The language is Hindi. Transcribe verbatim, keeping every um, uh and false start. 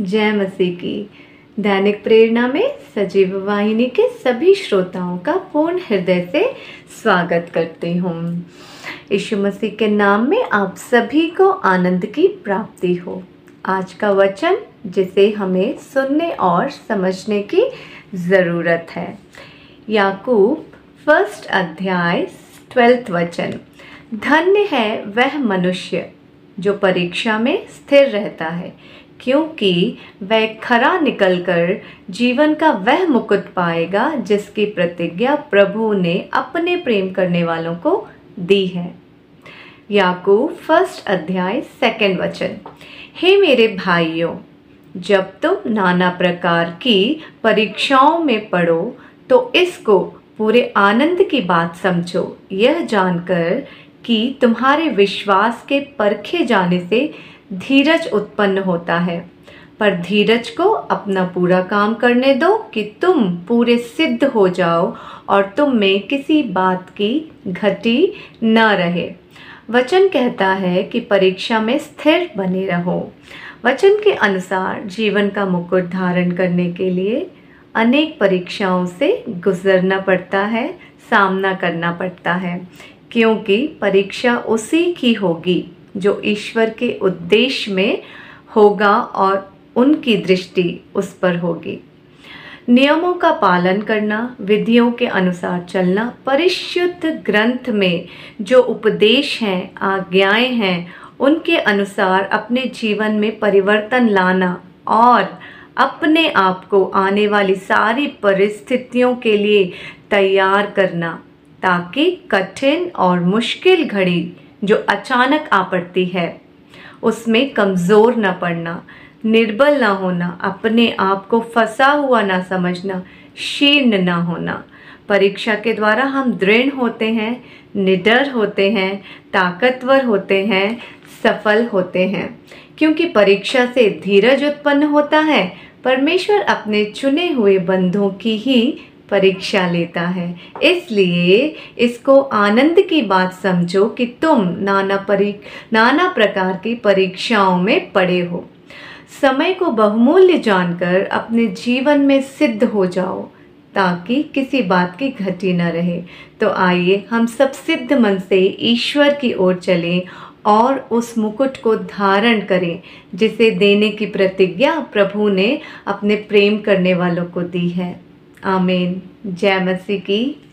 जय मसीह की। दैनिक प्रेरणा में सजीव वाहिनी के सभी श्रोताओं का पूर्ण हृदय से स्वागत करती हूँ। यीशु मसीह के नाम में आप सभी को आनंद की प्राप्ति हो। आज का वचन जिसे हमें सुनने और समझने की ज़रूरत है, याकूब फर्स्ट अध्याय ट्वेल्थ वचन। धन्य है वह मनुष्य जो परीक्षा में स्थिर रहता है, क्योंकि वह खरा निकलकर जीवन का वह मुकुट पाएगा जिसकी प्रतिज्ञा प्रभु ने अपने प्रेम करने वालों को दी है। याकूब फर्स्ट अध्याय सेकंड वचन। हे मेरे भाइयों, जब तुम नाना प्रकार की परीक्षाओं में पड़ो तो इसको पूरे आनंद की बात समझो, यह जानकर कि तुम्हारे विश्वास के परखे जाने से धीरज उत्पन्न होता है। पर धीरज को अपना पूरा काम करने दो कि तुम पूरे सिद्ध हो जाओ और तुम में किसी बात की घटी न रहे। वचन कहता है कि परीक्षा में स्थिर बने रहो। वचन के अनुसार जीवन का मुकुट धारण करने के लिए अनेक परीक्षाओं से गुजरना पड़ता है, सामना करना पड़ता है, क्योंकि परीक्षा उसी की होगी जो ईश्वर के उद्देश्य में होगा और उनकी दृष्टि उस पर होगी। नियमों का पालन करना, विधियों के अनुसार चलना, परिशुद्ध ग्रंथ में जो उपदेश हैं, आज्ञाएं हैं, उनके अनुसार अपने जीवन में परिवर्तन लाना और अपने आप को आने वाली सारी परिस्थितियों के लिए तैयार करना, ताकि कठिन और मुश्किल घड़ी जो अचानक आ पड़ती है उसमें कमज़ोर न पड़ना, निर्बल ना होना, अपने आप को फंसा हुआ ना समझना, क्षीण ना होना। परीक्षा के द्वारा हम दृढ़ होते हैं, निडर होते हैं, ताकतवर होते हैं, सफल होते हैं, क्योंकि परीक्षा से धीरज उत्पन्न होता है। परमेश्वर अपने चुने हुए बंधों की ही परीक्षा लेता है, इसलिए इसको आनंद की बात समझो कि तुम नाना परी नाना प्रकार की परीक्षाओं में पड़े हो। समय को बहुमूल्य जानकर अपने जीवन में सिद्ध हो जाओ, ताकि किसी बात की घटी न रहे। तो आइए हम सब सिद्ध मन से ईश्वर की ओर चलें और उस मुकुट को धारण करें जिसे देने की प्रतिज्ञा प्रभु ने अपने प्रेम करने वालों को दी है। आमीन। जय मसीह की।